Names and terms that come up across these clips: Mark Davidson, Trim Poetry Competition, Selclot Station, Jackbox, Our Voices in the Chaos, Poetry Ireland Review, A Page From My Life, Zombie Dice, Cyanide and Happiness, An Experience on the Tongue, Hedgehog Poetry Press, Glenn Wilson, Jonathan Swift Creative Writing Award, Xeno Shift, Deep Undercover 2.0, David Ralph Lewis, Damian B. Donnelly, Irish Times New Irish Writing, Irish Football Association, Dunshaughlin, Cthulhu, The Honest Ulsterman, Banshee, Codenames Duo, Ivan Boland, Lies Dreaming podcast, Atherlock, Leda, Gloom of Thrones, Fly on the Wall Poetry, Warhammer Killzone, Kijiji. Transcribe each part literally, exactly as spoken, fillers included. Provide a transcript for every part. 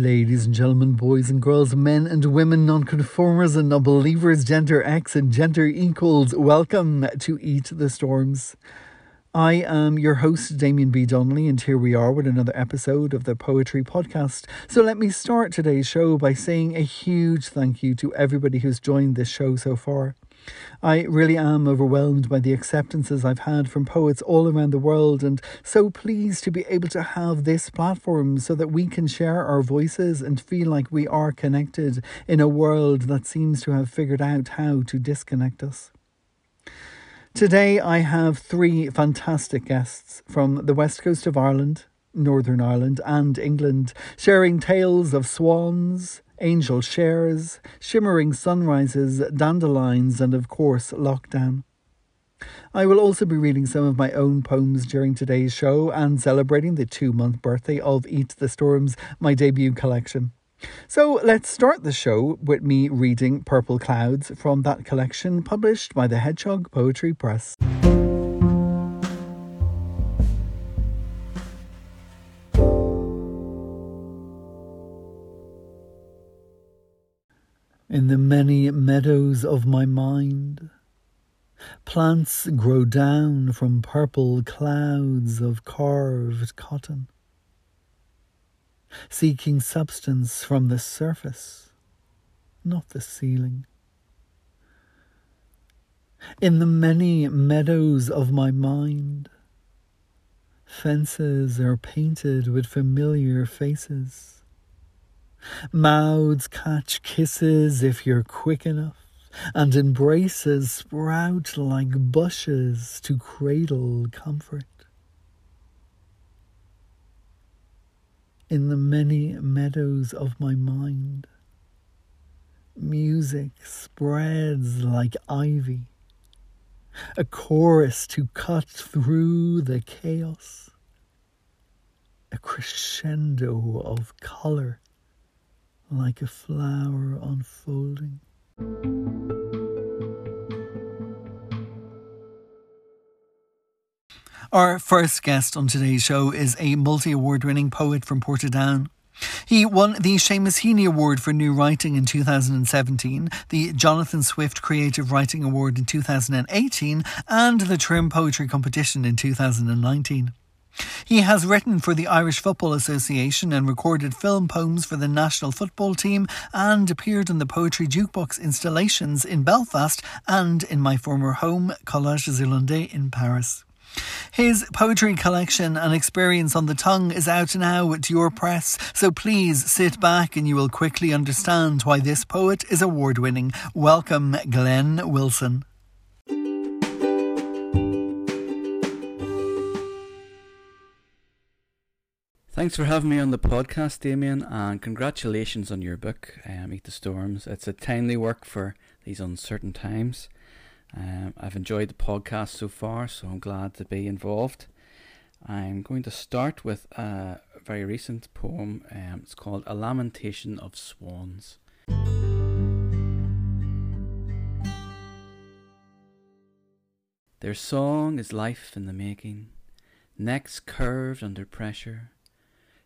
Ladies and gentlemen, boys and girls, men and women, non-conformers and non-believers, gender X and gender equals, welcome to Eat the Storms. I am your host, Damian B. Donnelly, and here we are with another episode of the Poetry Podcast. So let me start today's show by saying a huge thank you to everybody who's joined this show so far. I really am overwhelmed by the acceptances I've had from poets all around the world, and so pleased to be able to have this platform so that we can share our voices and feel like we are connected in a world that seems to have figured out how to disconnect us. Today I have three fantastic guests from the west coast of Ireland, Northern Ireland and England, sharing tales of swans, angel shares, shimmering sunrises, dandelions and of course lockdown. I will also be reading some of my own poems during today's show and celebrating the two-month birthday of Eat the Storms, my debut collection. So let's start the show with me reading Purple Clouds from that collection published by the Hedgehog Poetry Press. In the many meadows of my mind, plants grow down from purple clouds of carved cotton, seeking substance from the surface, not the ceiling. In the many meadows of my mind, fences are painted with familiar faces. Mouths catch kisses if you're quick enough, and embraces sprout like bushes to cradle comfort. In the many meadows of my mind, music spreads like ivy, a chorus to cut through the chaos, a crescendo of colour, like a flower unfolding. Our first guest on today's show is a multi-award winning poet from Portadown. He won the Seamus Heaney Award for New Writing in two thousand seventeen, the Jonathan Swift Creative Writing Award in two thousand eighteen, and the Trim Poetry Competition in two thousand nineteen. He has written for the Irish Football Association and recorded film poems for the national football team and appeared in the Poetry Jukebox installations in Belfast and in my former home, Collège des Irlandais in Paris. His poetry collection, An Experience on the Tongue, is out now at your press, so please sit back and you will quickly understand why this poet is award-winning. Welcome, Glenn Wilson. Thanks for having me on the podcast, Damien, and congratulations on your book, um, Eat the Storms. It's a timely work for these uncertain times. Um, I've enjoyed the podcast so far, so I'm glad to be involved. I'm going to start with a very recent poem. Um, it's called A Lamentation of Swans. Their song is life in the making, necks curved under pressure.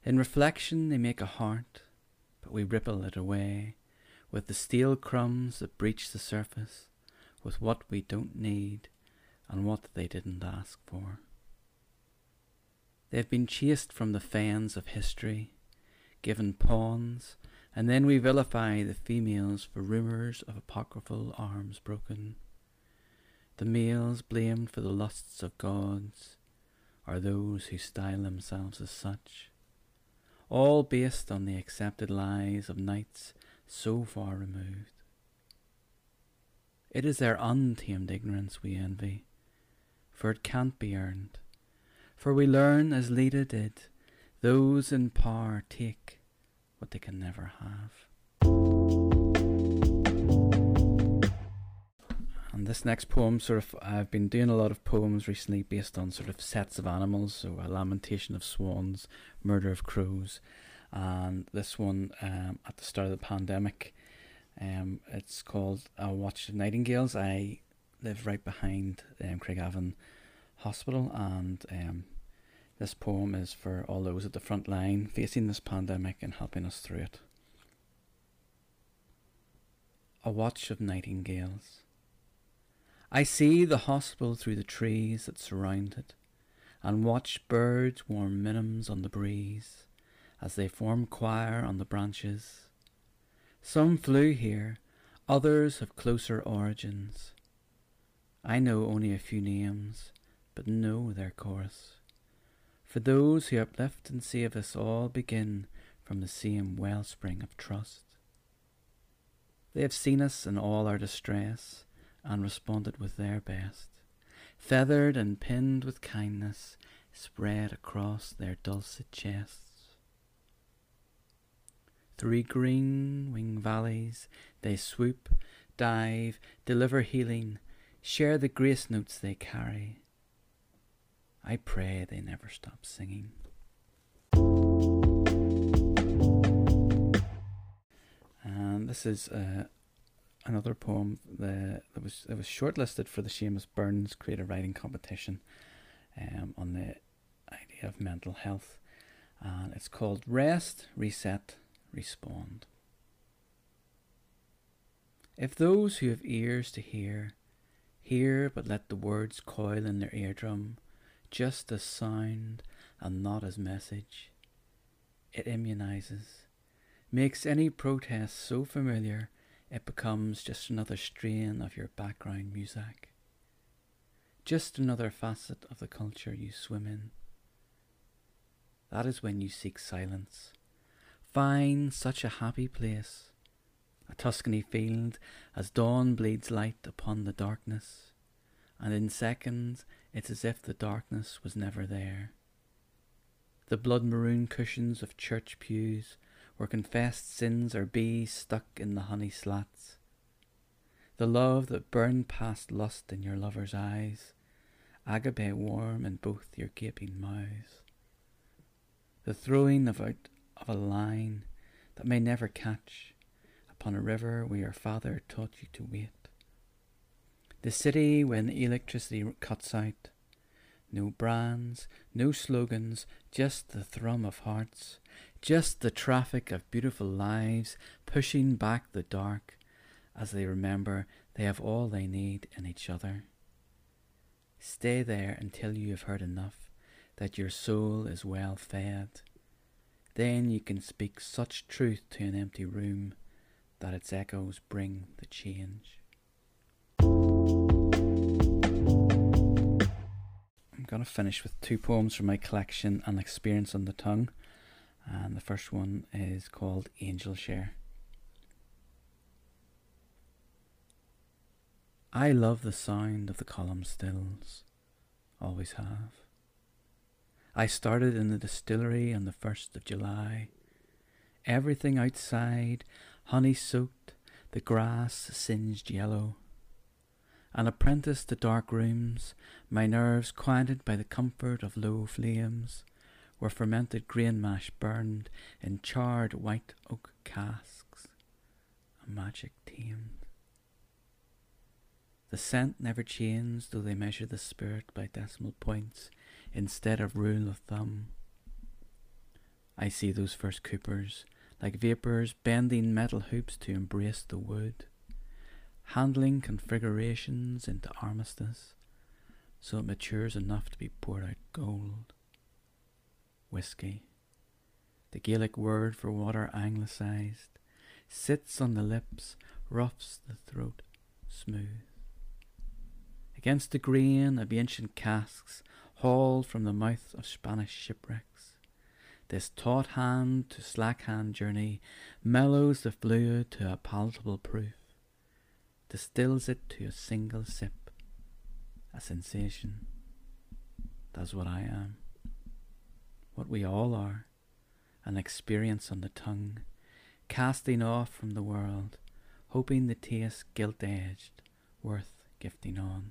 In reflection they make a heart, but we ripple it away with the steel crumbs that breach the surface, with what we don't need and what they didn't ask for. They've been chased from the fens of history, given pawns, and then we vilify the females for rumours of apocryphal arms broken. The males blamed for the lusts of gods are those who style themselves as such, all based on the accepted lies of nights so far removed. It is their untamed ignorance we envy, for it can't be earned. For we learn as Leda did, those in power take what they can never have. And this next poem, sort of, I've been doing a lot of poems recently based on sort of sets of animals, so A Lamentation of Swans, Murder of Crows, and this one um, at the start of the pandemic, um, it's called A Watch of Nightingales. I live right behind um, Craigavon Hospital, and um, This poem is for all those at the front line facing this pandemic and helping us through it. A watch of nightingales. I see the hospital through the trees that surround it, and watch birds warm minims on the breeze as they form choir on the branches. Some flew here, others have closer origins. I know only a few names, but know their chorus. For those who uplift and save us all begin from the same wellspring of trust. They have seen us in all our distress and responded with their best, feathered and pinned with kindness spread across their dulcet chests. Through green wing valleys they swoop, dive, deliver healing, share the grace notes they carry. I pray they never stop singing. And this is uh, another poem that was that was shortlisted for the Seamus Burns Creative Writing Competition um, on the idea of mental health. And it's called Rest, Reset, Respond. If those who have ears to hear, hear but let the words coil in their eardrum, just as sound and not as message. It immunizes, makes any protest so familiar it becomes just another strain of your background music, just another facet of the culture you swim in. That is when you seek silence. Find such a happy place, a Tuscany field, as dawn bleeds light upon the darkness, and in seconds it's as if the darkness was never there. The blood maroon cushions of church pews where confessed sins are bees stuck in the honey slats. The love that burned past lust in your lover's eyes, agape warm in both your gaping mouths. The throwing of out of a line that may never catch upon a river where your father taught you to wait. The city when electricity cuts out. No brands, no slogans, just the thrum of hearts, just the traffic of beautiful lives pushing back the dark as they remember they have all they need in each other. Stay there until you have heard enough that your soul is well fed. Then you can speak such truth to an empty room that its echoes bring the change. I'm going to finish with two poems from my collection, An Experience on the Tongue, and the first one is called Angel Share. I love the sound of the column stills, always have. I started in the distillery on the first of July. Everything outside, honey soaked, the grass singed yellow. An apprentice to dark rooms, my nerves quieted by the comfort of low flames, where fermented grain mash burned in charred white oak casks, a magic tamed. The scent never changed, though they measure the spirit by decimal points instead of rule of thumb. I see those first coopers, like vapours, bending metal hoops to embrace the wood, handling configurations into armistice, so it matures enough to be poured out gold. Whiskey, the Gaelic word for water anglicised, sits on the lips, roughs the throat, smooth. Against the grain of ancient casks, hauled from the mouth of Spanish shipwrecks, this taut hand to slack hand journey mellows the fluid to a palatable proof. Distills it to a single sip, a sensation. That's what I am, what we all are, an experience on the tongue, casting off from the world, hoping the taste gilt-edged, worth gifting on.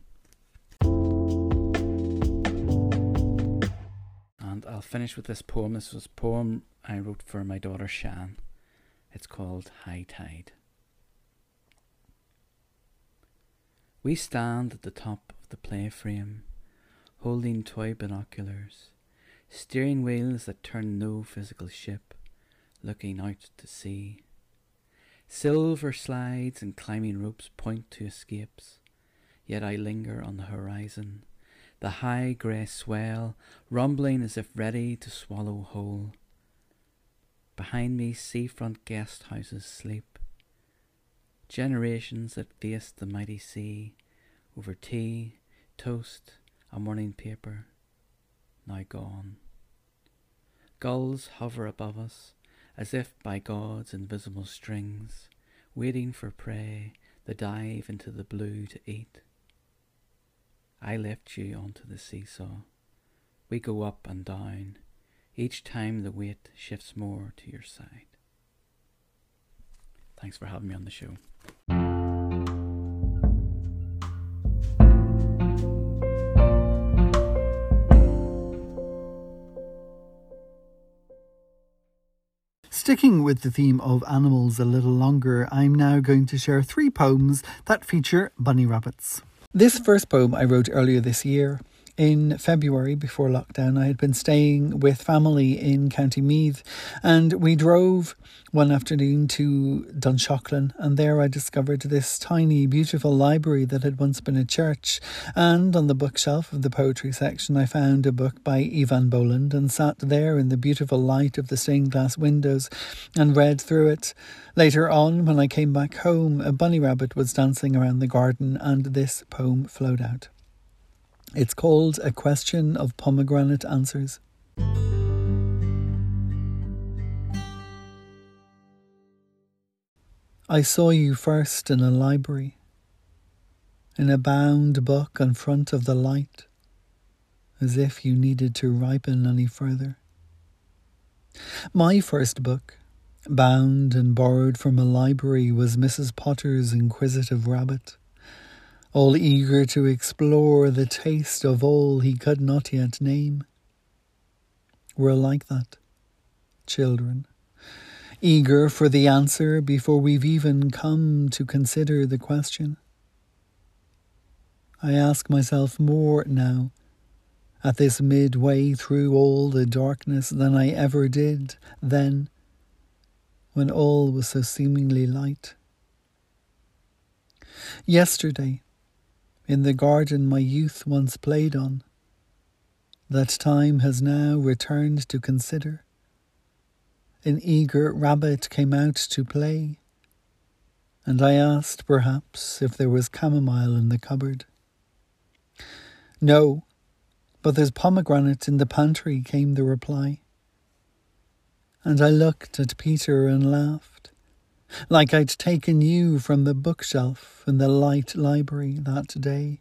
And I'll finish with this poem. This was a poem I wrote for my daughter Shan. It's called High Tide. We stand at the top of the play frame, holding toy binoculars, steering wheels that turn no physical ship, looking out to sea. Silver slides and climbing ropes point to escapes, yet I linger on the horizon, the high grey swell rumbling as if ready to swallow whole. Behind me seafront guest houses sleep, generations that faced the mighty sea, over tea, toast, a morning paper, now gone. Gulls hover above us, as if by God's invisible strings, waiting for prey that dive into the blue to eat. I lift you onto the seesaw. We go up and down. Each time the weight shifts more to your side. Thanks for having me on the show. Sticking with the theme of animals a little longer, I'm now going to share three poems that feature bunny rabbits. This first poem I wrote earlier this year. In February, before lockdown, I had been staying with family in County Meath, and we drove one afternoon to Dunshaughlin, and there I discovered this tiny, beautiful library that had once been a church. And on the bookshelf of the poetry section, I found a book by Ivan Boland and sat there in the beautiful light of the stained glass windows and read through it. Later on, when I came back home, a bunny rabbit was dancing around the garden, and this poem flowed out. It's called A Question of Pomegranate Answers. I saw you first in a library, in a bound book in front of the light, as if you needed to ripen any further. My first book, bound and borrowed from a library, was Missus Potter's Inquisitive Rabbit, all eager to explore the taste of all he could not yet name. We're like that, children, eager for the answer before we've even come to consider the question. I ask myself more now, at this midway through all the darkness, than I ever did then, when all was so seemingly light. Yesterday, in the garden my youth once played on, that time has now returned to consider. An eager rabbit came out to play, and I asked perhaps if there was chamomile in the cupboard. No, but there's pomegranate in the pantry, came the reply. And I looked at Peter and laughed, like I'd taken you from the bookshelf in the light library that day,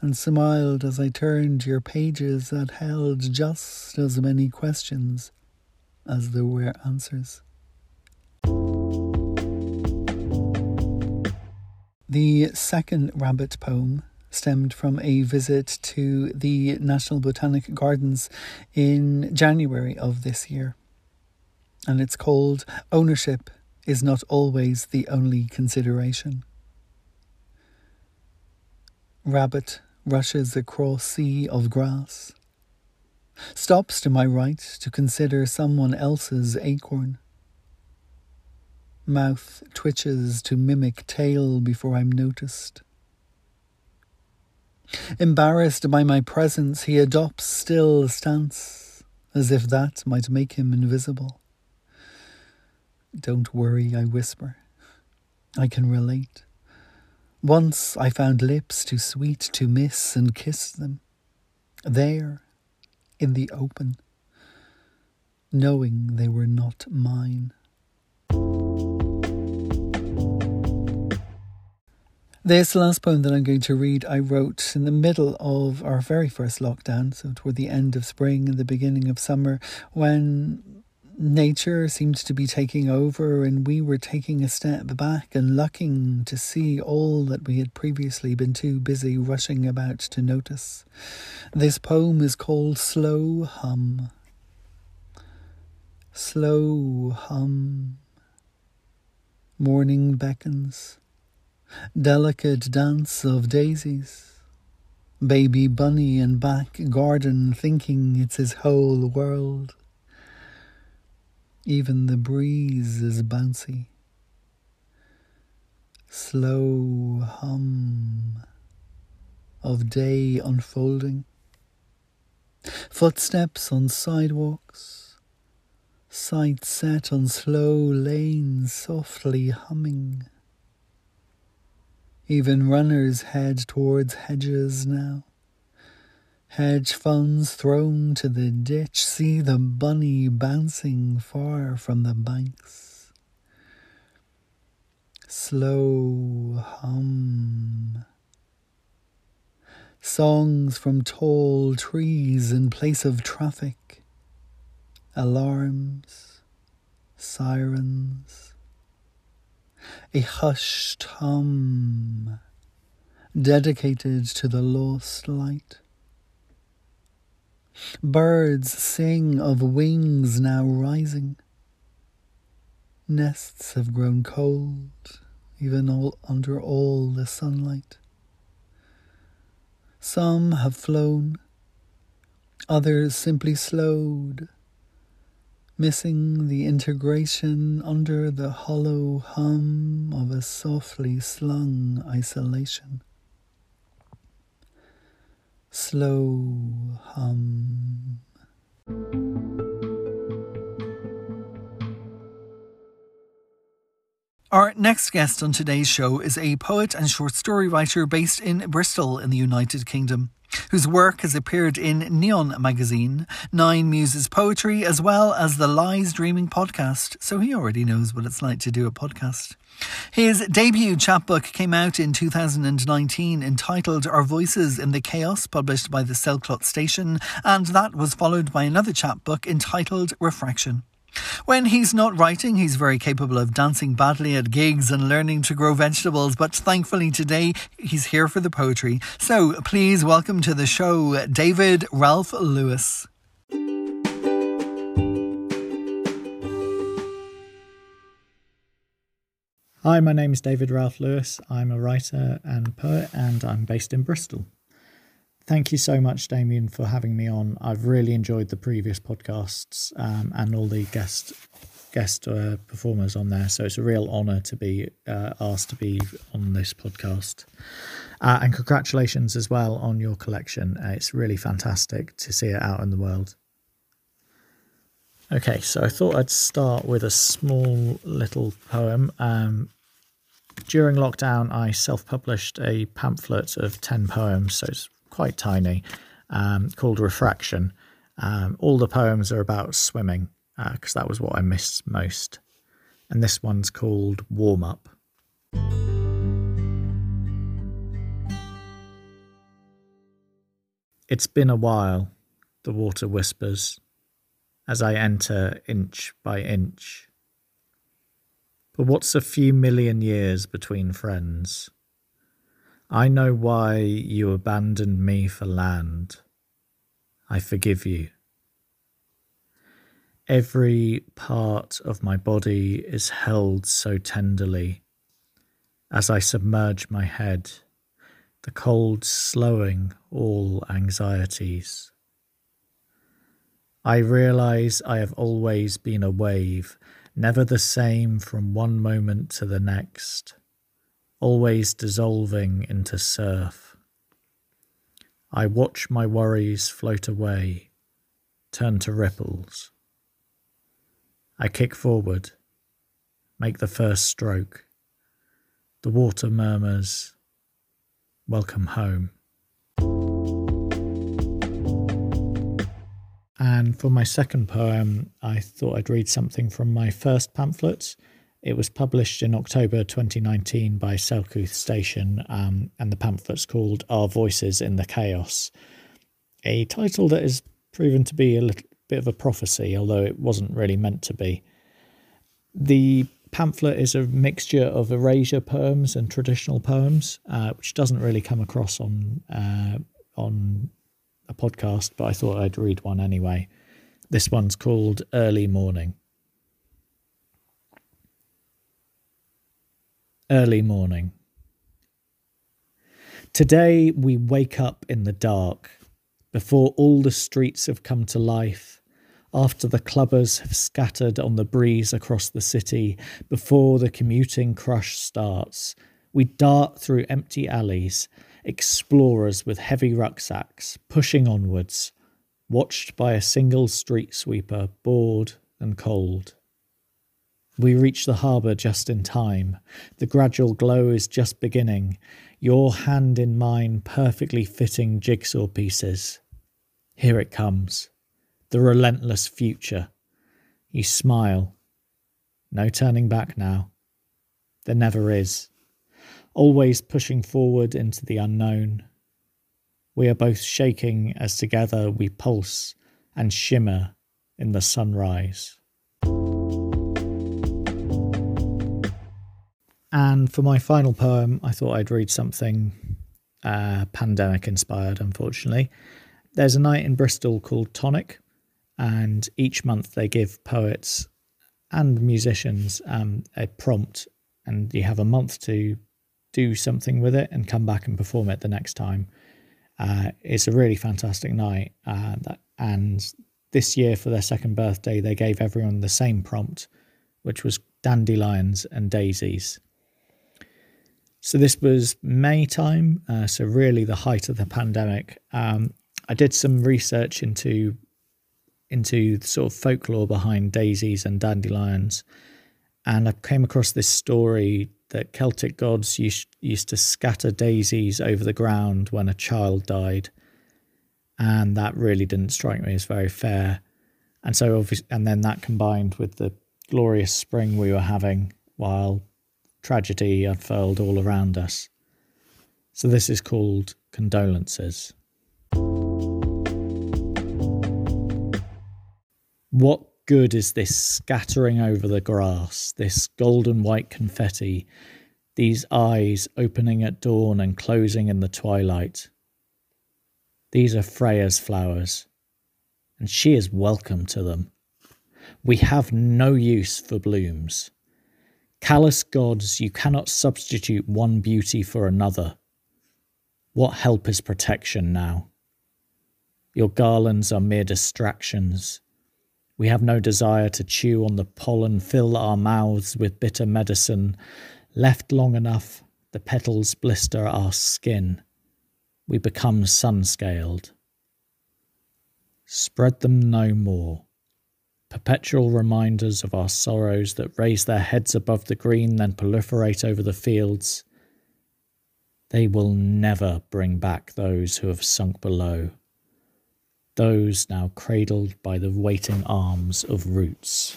and smiled as I turned your pages that held just as many questions as there were answers. The second rabbit poem stemmed from a visit to the National Botanic Gardens in January of this year, and it's called Ownership is Not Always the Only Consideration. Rabbit rushes across sea of grass, stops to my right to consider someone else's acorn. Mouth twitches to mimic tail before I'm noticed. Embarrassed by my presence, he adopts still stance, as if that might make him invisible. Don't worry, I whisper. I can relate. Once I found lips too sweet to miss and kissed them. There, in the open, knowing they were not mine. This last poem that I'm going to read, I wrote in the middle of our very first lockdown, so toward the end of spring and the beginning of summer, when nature seemed to be taking over and we were taking a step back and looking to see all that we had previously been too busy rushing about to notice. This poem is called Slow Hum. Slow hum. Morning beckons. Delicate dance of daisies. Baby bunny in back garden thinking it's his whole world. Even the breeze is bouncy. Slow hum of day unfolding. Footsteps on sidewalks. Sight set on slow lanes softly humming. Even runners head towards hedges now. Hedge funds thrown to the ditch. See the bunny bouncing far from the banks. Slow hum. Songs from tall trees in place of traffic. Alarms. Sirens. A hushed hum, dedicated to the lost light. Birds sing of wings now rising. Nests have grown cold, even all under all the sunlight. Some have flown, others simply slowed, missing the integration under the hollow hum of a softly slung isolation. Slow hum. Our next guest on today's show is a poet and short story writer based in Bristol in the United Kingdom, whose work has appeared in Neon magazine, Nine Muses Poetry, as well as the Lies Dreaming podcast, so he already knows what it's like to do a podcast. His debut chapbook came out in two thousand nineteen, entitled Our Voices in the Chaos, published by the Selclot Station, and that was followed by another chapbook entitled Refraction. When he's not writing, he's very capable of dancing badly at gigs and learning to grow vegetables, but thankfully today he's here for the poetry. So please welcome to the show, David Ralph Lewis. Hi, my name is David Ralph Lewis. I'm a writer and poet, and I'm based in Bristol. Thank you so much, Damian, for having me on. I've really enjoyed the previous podcasts um, and all the guest guest uh, performers on there. So it's a real honour to be uh, asked to be on this podcast. Uh, and congratulations as well on your collection. Uh, it's really fantastic to see it out in the world. Okay, so I thought I'd start with a small little poem. Um, during lockdown, I self-published a pamphlet of ten poems, so it's quite tiny, um, called Refraction. Um, all the poems are about swimming, because uh, that was what I missed most. And this one's called Warm Up. It's been a while, the water whispers, as I enter inch by inch. But what's a few million years between friends? I know why you abandoned me for land. I forgive you. Every part of my body is held so tenderly. As I submerge my head, the cold slowing all anxieties. I realize I have always been a wave, never the same from one moment to the next. Always dissolving into surf. I watch my worries float away, turn to ripples. I kick forward, make the first stroke. The water murmurs, welcome home. And for my second poem, I thought I'd read something from my first pamphlet. It was published in October twenty nineteen by Selkuth Station, um, and the pamphlet's called Our Voices in the Chaos, a title that has proven to be a little bit of a prophecy, although it wasn't really meant to be. The pamphlet is a mixture of erasure poems and traditional poems, uh, which doesn't really come across on, uh, on a podcast, but I thought I'd read one anyway. This one's called Early Morning. Early morning. Today we wake up in the dark, before all the streets have come to life, after the clubbers have scattered on the breeze across the city, before the commuting crush starts. We dart through empty alleys, explorers with heavy rucksacks, pushing onwards, watched by a single street sweeper, bored and cold. We reach the harbour just in time. The gradual glow is just beginning, your hand in mine, perfectly fitting jigsaw pieces. Here it comes, the relentless future. You smile. No turning back now. There never is. Always pushing forward into the unknown. We are both shaking as together we pulse and shimmer in the sunrise. And for my final poem, I thought I'd read something uh, pandemic-inspired, unfortunately. There's a night in Bristol called Tonic, and each month they give poets and musicians um, a prompt, and you have a month to do something with it and come back and perform it the next time. Uh, it's a really fantastic night. Uh, that, and this year, for their second birthday, they gave everyone the same prompt, which was dandelions and daisies. So this was May time, uh, so really the height of the pandemic. Um, I did some research into into the sort of folklore behind daisies and dandelions, and I came across this story that Celtic gods used, used to scatter daisies over the ground when a child died, and that really didn't strike me as very fair. And so obviously, and then that combined with the glorious spring we were having while tragedy unfurled all around us. So this is called Condolences. What good is this scattering over the grass, this golden white confetti, these eyes opening at dawn and closing in the twilight? These are Freya's flowers, and she is welcome to them. We have no use for blooms. Callous gods, you cannot substitute one beauty for another. What help is protection now? Your garlands are mere distractions. We have no desire to chew on the pollen, fill our mouths with bitter medicine. Left long enough, the petals blister our skin. We become sun-scaled. Spread them no more. Perpetual reminders of our sorrows that raise their heads above the green, then proliferate over the fields. They will never bring back those who have sunk below, those now cradled by the waiting arms of roots.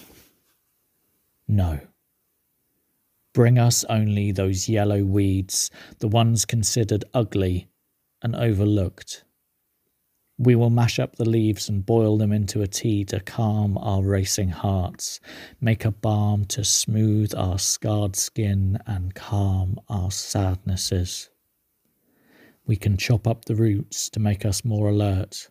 No. Bring us only those yellow weeds, the ones considered ugly and overlooked. We will mash up the leaves and boil them into a tea to calm our racing hearts, make a balm to smooth our scarred skin and calm our sadnesses. We can chop up the roots to make us more alert.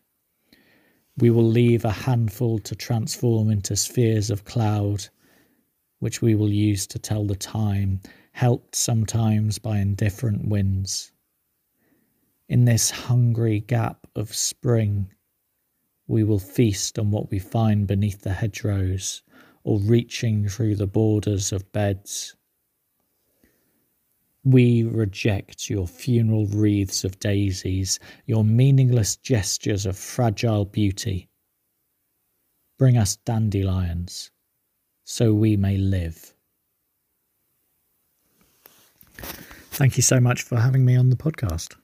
We will leave a handful to transform into spheres of cloud, which we will use to tell the time, helped sometimes by indifferent winds. In this hungry gap of spring, we will feast on what we find beneath the hedgerows or reaching through the borders of beds. We reject your funeral wreaths of daisies, your meaningless gestures of fragile beauty. Bring us dandelions so we may live. Thank you so much for having me on the podcast.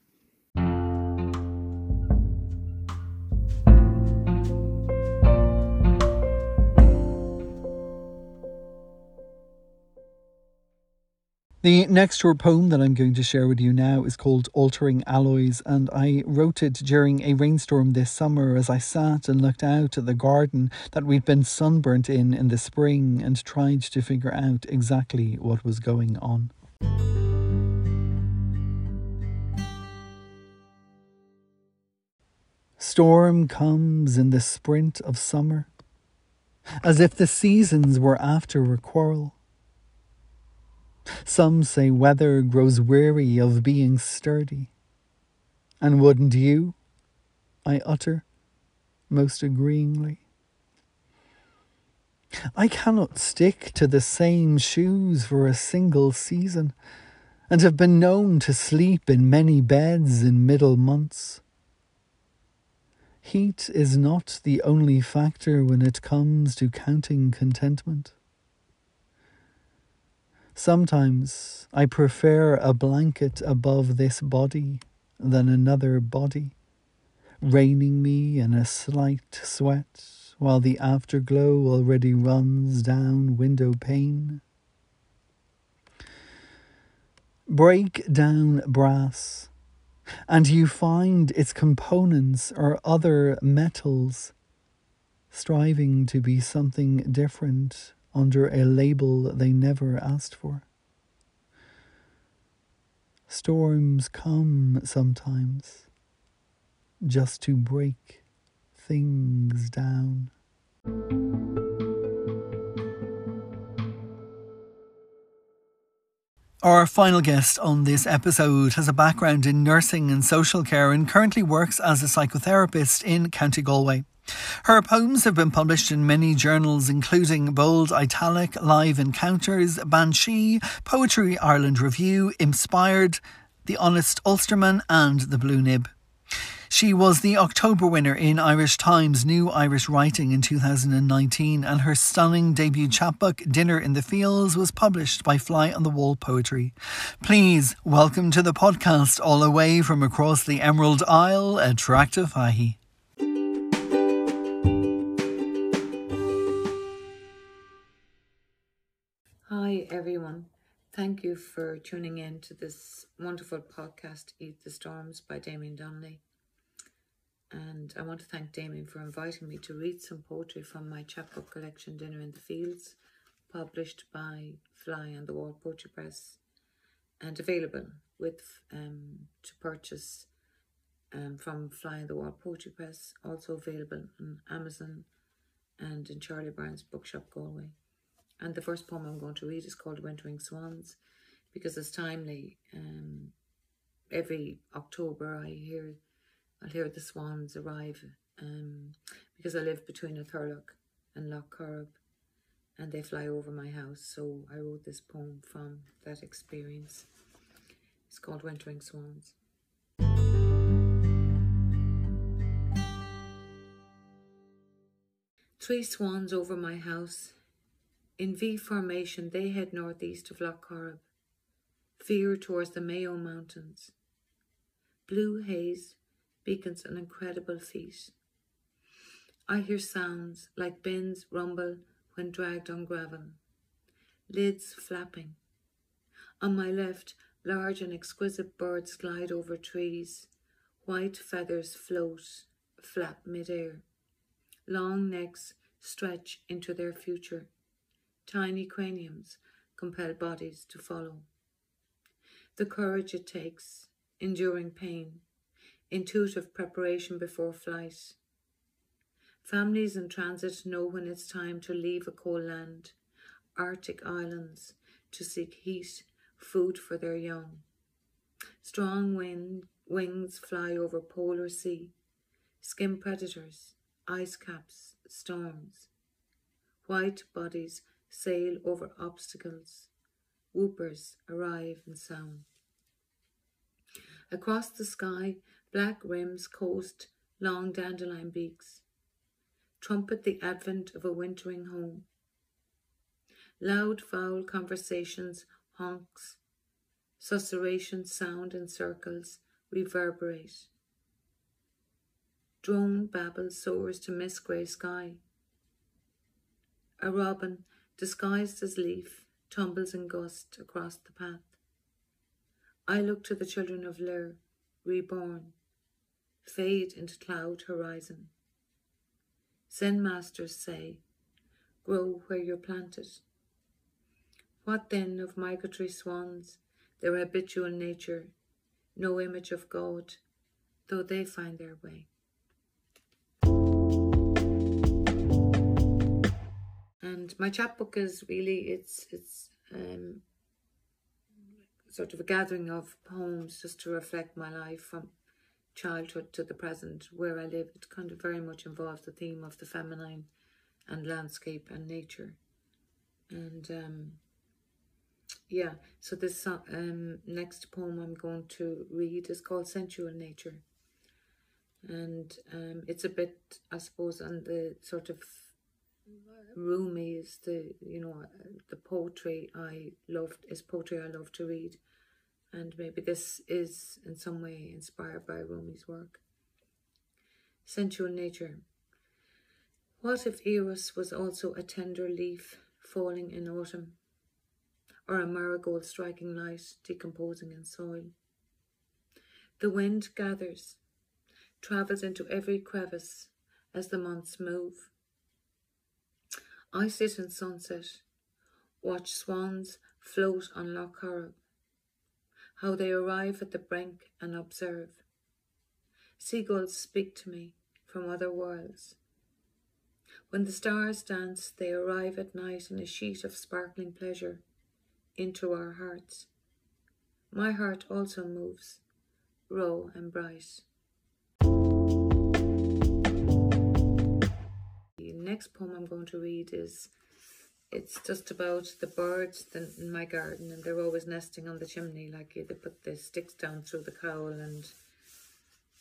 The next short poem that I'm going to share with you now is called Altering Alloys, and I wrote it during a rainstorm this summer as I sat and looked out at the garden that we'd been sunburnt in in the spring and tried to figure out exactly what was going on. Storm comes in the sprint of summer, as if the seasons were after a quarrel. Some say weather grows weary of being sturdy, And wouldn't you? I utter, most agreeingly. I cannot stick to the same shoes for a single season, and have been known to sleep in many beds in middle months. Heat is not the only factor when it comes to counting contentment. Sometimes I prefer a blanket above this body than another body, raining me in a slight sweat while the afterglow already runs down window pane. Break down brass, and you find its components are other metals, striving to be something different under a label they never asked for. Storms come sometimes, just to break things down. Our final guest on this episode has a background in nursing and social care and currently works as a psychotherapist in County Galway. Her poems have been published in many journals including Bold Italic, Live Encounters, Banshee, Poetry Ireland Review, Inspired, The Honest Ulsterman and The Blue Nib. She was the October winner in Irish Times New Irish Writing in two thousand nineteen, and her stunning debut chapbook, Dinner in the Fields, was published by Fly on the Wall Poetry. Please welcome to the podcast, all the way from across the Emerald Isle, Attracta Fahy. Hi, everyone. Thank you for tuning in to this wonderful podcast, Eat the Storms by Damian Donnelly. And I want to thank Damien for inviting me to read some poetry from my chapbook collection, Dinner in the Fields, published by Fly on the Wall Poetry Press, and available with um, to purchase um, from Fly on the Wall Poetry Press, also available on Amazon and in Charlie Brown's Bookshop, Galway. And the first poem I'm going to read is called Wintering Swans, because it's timely. Um, every October I hear... I'll hear the swans arrive um, because I live between Atherlock and Loch Corrib, and they fly over my house. So I wrote this poem from that experience. It's called Wintering Swans. Three swans over my house. In V formation, they head northeast of Loch Corrib, veer towards the Mayo Mountains. Blue haze beacons an incredible feat. I hear sounds like bins rumble when dragged on gravel, lids flapping. On my left, large and exquisite birds glide over trees, white feathers float, flap midair. Long necks stretch into their future, tiny craniums compel bodies to follow. The courage it takes, enduring pain, intuitive preparation before flight. Families in transit know when it's time to leave a cold land, Arctic islands, to seek heat, food for their young. Strong wind, wings fly over polar sea, skin predators, ice caps, storms. White bodies sail over obstacles, whoopers arrive in sound. Across the sky, black rims coast long dandelion beaks, trumpet the advent of a wintering home. Loud foul conversations, honks, susurration sound in circles reverberate. Drone babble soars to mist grey sky. A robin, disguised as leaf, tumbles in gust across the path. I look to the children of Lir, reborn, fade into cloud horizon. Zen masters say, grow where you're planted. What then of migratory swans, their habitual nature, no image of God, though they find their way? And my chapbook is really, it's, it's, um, sort of a gathering of poems just to reflect my life from childhood to the present, where I live, it kind of very much involves the theme of the feminine and landscape and nature. And um, yeah, so this um, next poem I'm going to read is called Sensual Nature. And um, it's a bit, I suppose, on the sort of roomy is the, you know, the poetry I loved, is poetry I love to read. And maybe this is in some way inspired by Rumi's work. Sensual Nature. What if Eros was also a tender leaf falling in autumn, or a marigold striking light decomposing in soil? The wind gathers, travels into every crevice as the months move. I sit in sunset, watch swans float on Loch Corrib, how they arrive at the brink and observe. Seagulls speak to me from other worlds. When the stars dance, they arrive at night in a sheet of sparkling pleasure into our hearts. My heart also moves, raw and bright. The next poem I'm going to read is, it's just about the birds in my garden, and they're always nesting on the chimney, like they put the sticks down through the cowl, and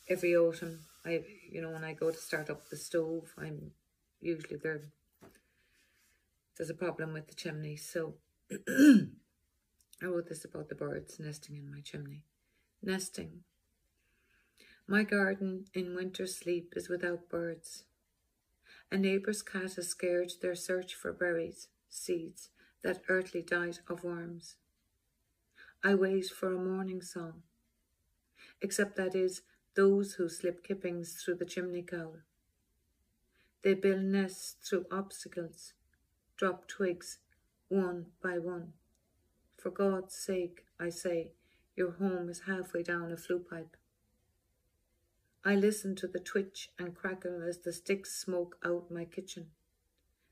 every autumn, I, you know, when I go to start up the stove, I'm usually there, there's a problem with the chimney. So I wrote this about the birds nesting in my chimney. Nesting. My garden in winter sleep is without birds. A neighbour's cat has scared their search for berries, seeds, that earthly diet of worms. I wait for a morning song, except that is those who slip kippings through the chimney cowl. They build nests through obstacles, drop twigs one by one. For God's sake, I say, your home is halfway down a flue pipe. I listen to the twitch and crackle as the sticks smoke out my kitchen.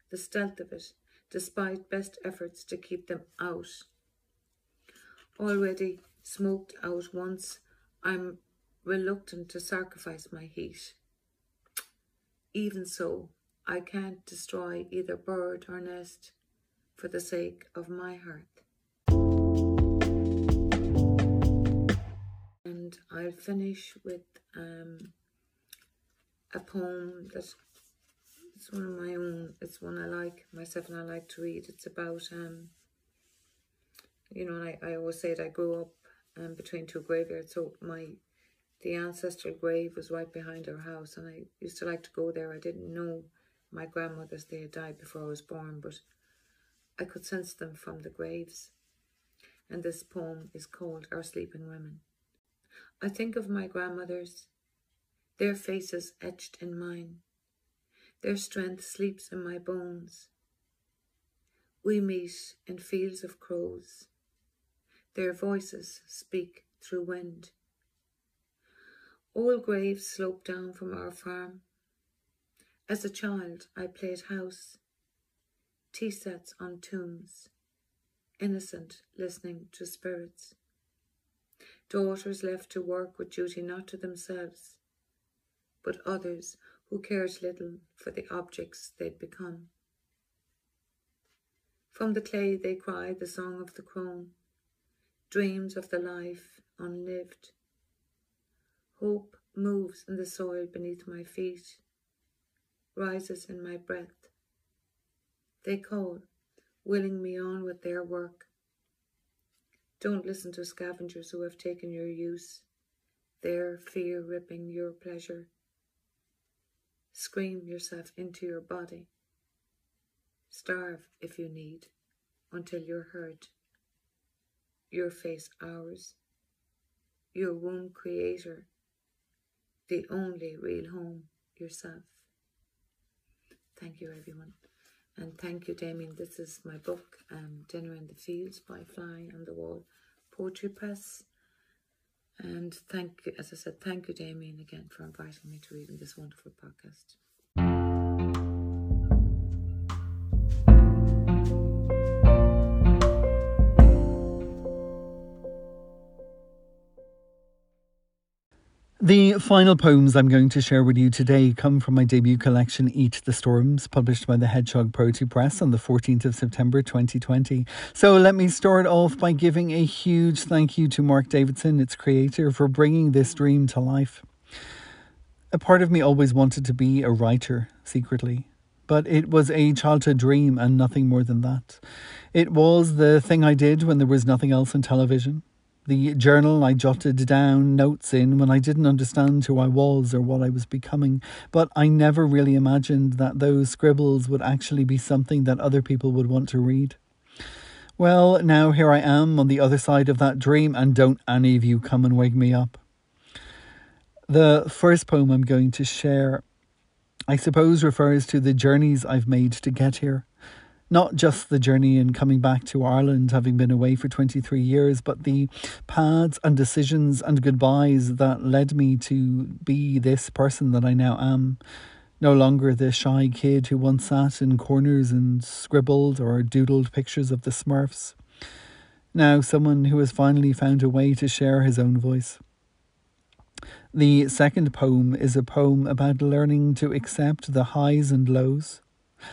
The stealth of it, despite best efforts to keep them out. Already smoked out once, I'm reluctant to sacrifice my heat. Even so, I can't destroy either bird or nest for the sake of my hearth. And I'll finish with um, a poem that's one of my own. It's one I like myself and I like to read. It's about, um, you know, I, I always say that I grew up um, between two graveyards. So my The ancestral grave was right behind our house, and I used to like to go there. I didn't know my grandmothers, they had died before I was born, but I could sense them from the graves. And this poem is called Our Sleeping Women. I think of my grandmothers, their faces etched in mine. Their strength sleeps in my bones. We meet in fields of crows. Their voices speak through wind. All graves slope down from our farm. As a child, I played house, tea sets on tombs, innocent listening to spirits. Daughters left to work with duty not to themselves, but others who cared little for the objects they'd become. From the clay they cried the song of the crone, dreams of the life unlived. Hope moves in the soil beneath my feet, rises in my breath. They call, willing me on with their work. Don't listen to scavengers who have taken your use, their fear ripping your pleasure. Scream yourself into your body. Starve if you need, until you're heard. Your face ours, your womb creator. The only real home, yourself. Thank you, everyone. And thank you, Damien. This is my book, um, Dinner in the Fields by Fly on the Wall Poetry Press. And thank you, as I said, thank you, Damien, again for inviting me to read in this wonderful podcast. The final poems I'm going to share with you today come from my debut collection, Eat the Storms, published by the Hedgehog Poetry Press on the fourteenth of September twenty twenty. So let me start off by giving a huge thank you to Mark Davidson, its creator, for bringing this dream to life. A part of me always wanted to be a writer, secretly. But it was a childhood dream and nothing more than that. It was the thing I did when there was nothing else on television. The journal I jotted down notes in when I didn't understand who I was or what I was becoming, but I never really imagined that those scribbles would actually be something that other people would want to read. Well, now here I am on the other side of that dream, and don't any of you come and wake me up. The first poem I'm going to share, I suppose, refers to the journeys I've made to get here. Not just the journey in coming back to Ireland, having been away for twenty-three years, but the paths and decisions and goodbyes that led me to be this person that I now am. No longer the shy kid who once sat in corners and scribbled or doodled pictures of the Smurfs. Now someone who has finally found a way to share his own voice. The second poem is a poem about learning to accept the highs and lows,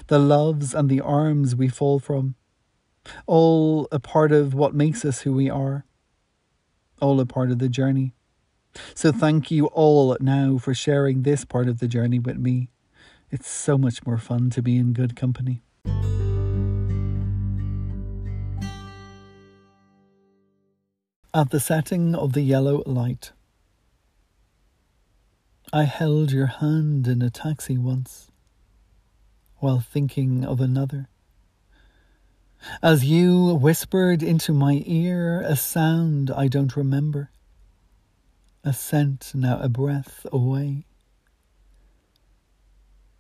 the loves and the arms we fall from, all a part of what makes us who we are, all a part of the journey. So thank you all now for sharing this part of the journey with me. It's so much more fun to be in good company. At the setting of the yellow light, I held your hand in a taxi once, while thinking of another, as you whispered into my ear a sound I don't remember, a scent now a breath away.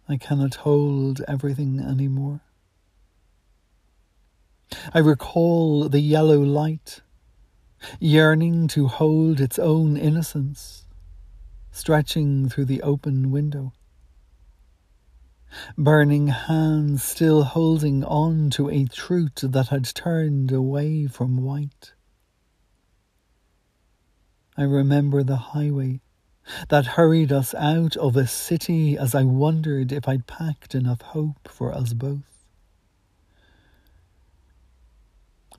I cannot hold everything anymore. I recall the yellow light, yearning to hold its own innocence, stretching through the open window. Burning hands still holding on to a truth that had turned away from white. I remember the highway that hurried us out of a city as I wondered if I'd packed enough hope for us both.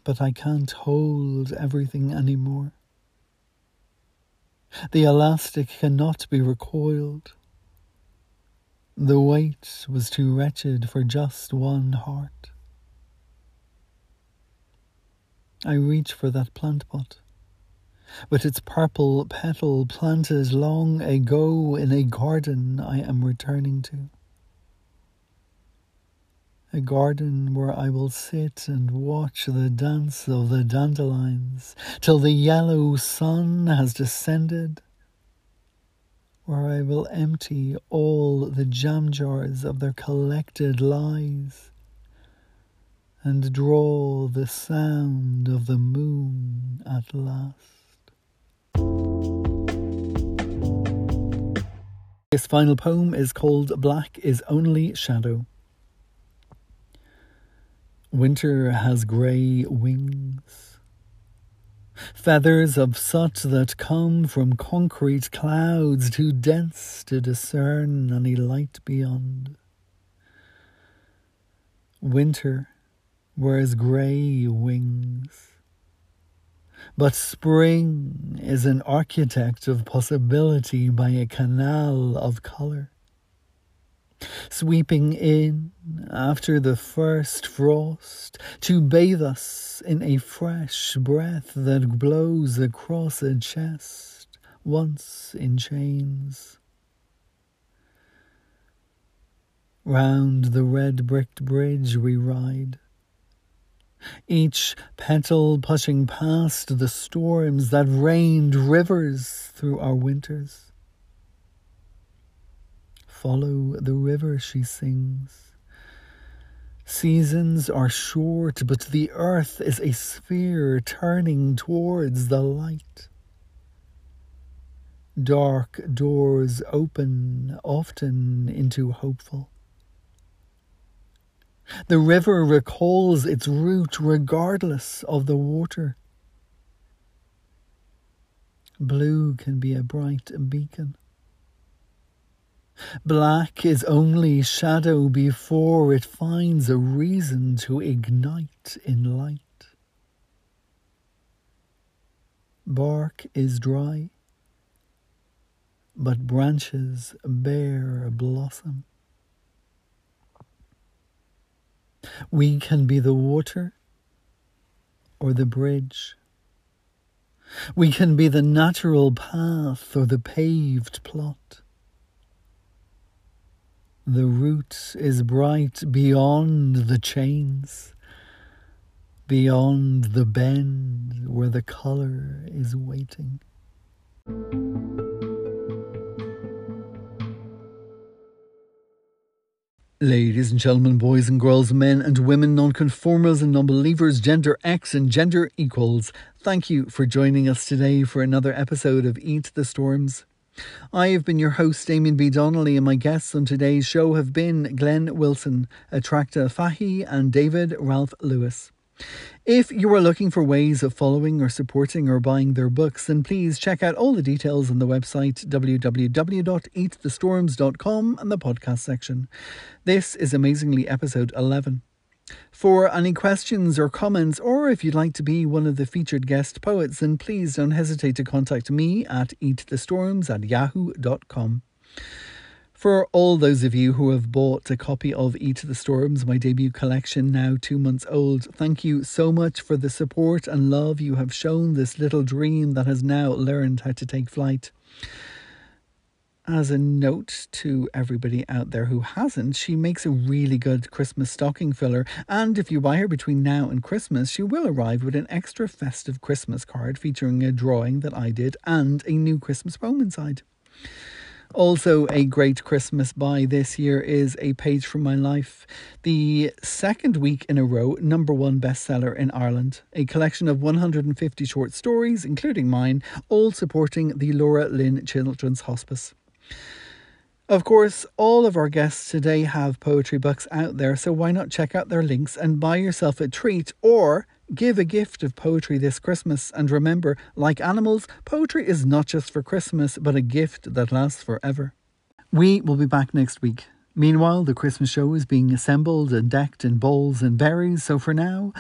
But I can't hold everything anymore. The elastic cannot be recoiled. The weight was too wretched for just one heart. I reach for that plant pot, with its purple petal planted long ago in a garden I am returning to. A garden where I will sit and watch the dance of the dandelions till the yellow sun has descended, where I will empty all the jam jars of their collected lies and draw the sound of the moon at last. This final poem is called Black is Only Shadow. Winter has grey wings, feathers of soot that come from concrete clouds too dense to discern any light beyond. Winter wears grey wings, but spring is an architect of possibility by a canal of colour, sweeping in after the first frost to bathe us in a fresh breath that blows across a chest once in chains. Round the red-bricked bridge we ride, each petal pushing past the storms that rained rivers through our winters. Follow the river, she sings. Seasons are short, but the earth is a sphere turning towards the light. Dark doors open often into hopeful. The river recalls its route regardless of the water. Blue can be a bright beacon. Black is only shadow before it finds a reason to ignite in light. Bark is dry, but branches bear a blossom. We can be the water or the bridge. We can be the natural path or the paved plot. The root is bright beyond the chains, beyond the bend where the colour is waiting. Ladies and gentlemen, boys and girls, men and women, nonconformers and non-believers, gender X and gender equals, thank you for joining us today for another episode of Eat the Storms. I have been your host, Damian B. Donnelly, and my guests on today's show have been Glenn Wilson, Attracta Fahy and David Ralph Lewis. If you are looking for ways of following or supporting or buying their books, then please check out all the details on the website w w w dot eat the storms dot com and the podcast section. This is amazingly episode eleven. For any questions or comments, or if you'd like to be one of the featured guest poets, then please don't hesitate to contact me at eat the storms at yahoo dot com. For all those of you who have bought a copy of Eat the Storms, my debut collection now two months old, thank you so much for the support and love you have shown this little dream that has now learned how to take flight. As a note to everybody out there who hasn't, she makes a really good Christmas stocking filler, and if you buy her between now and Christmas, she will arrive with an extra festive Christmas card featuring a drawing that I did and a new Christmas poem inside. Also, a great Christmas buy this year is A Page From My Life, the second week in a row number one bestseller in Ireland. A collection of one hundred fifty short stories, including mine, all supporting the Laura Lynn Children's Hospice. Of course, all of our guests today have poetry books out there, so why not check out their links and buy yourself a treat or give a gift of poetry this Christmas. And remember, like animals, poetry is not just for Christmas, but a gift that lasts forever. We will be back next week. Meanwhile, the Christmas show is being assembled and decked in bowls and berries, so for now,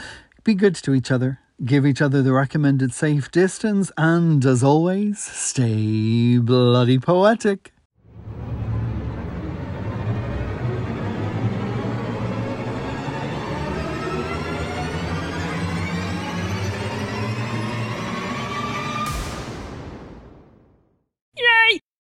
be good to each other, give each other the recommended safe distance, and as always, stay bloody poetic.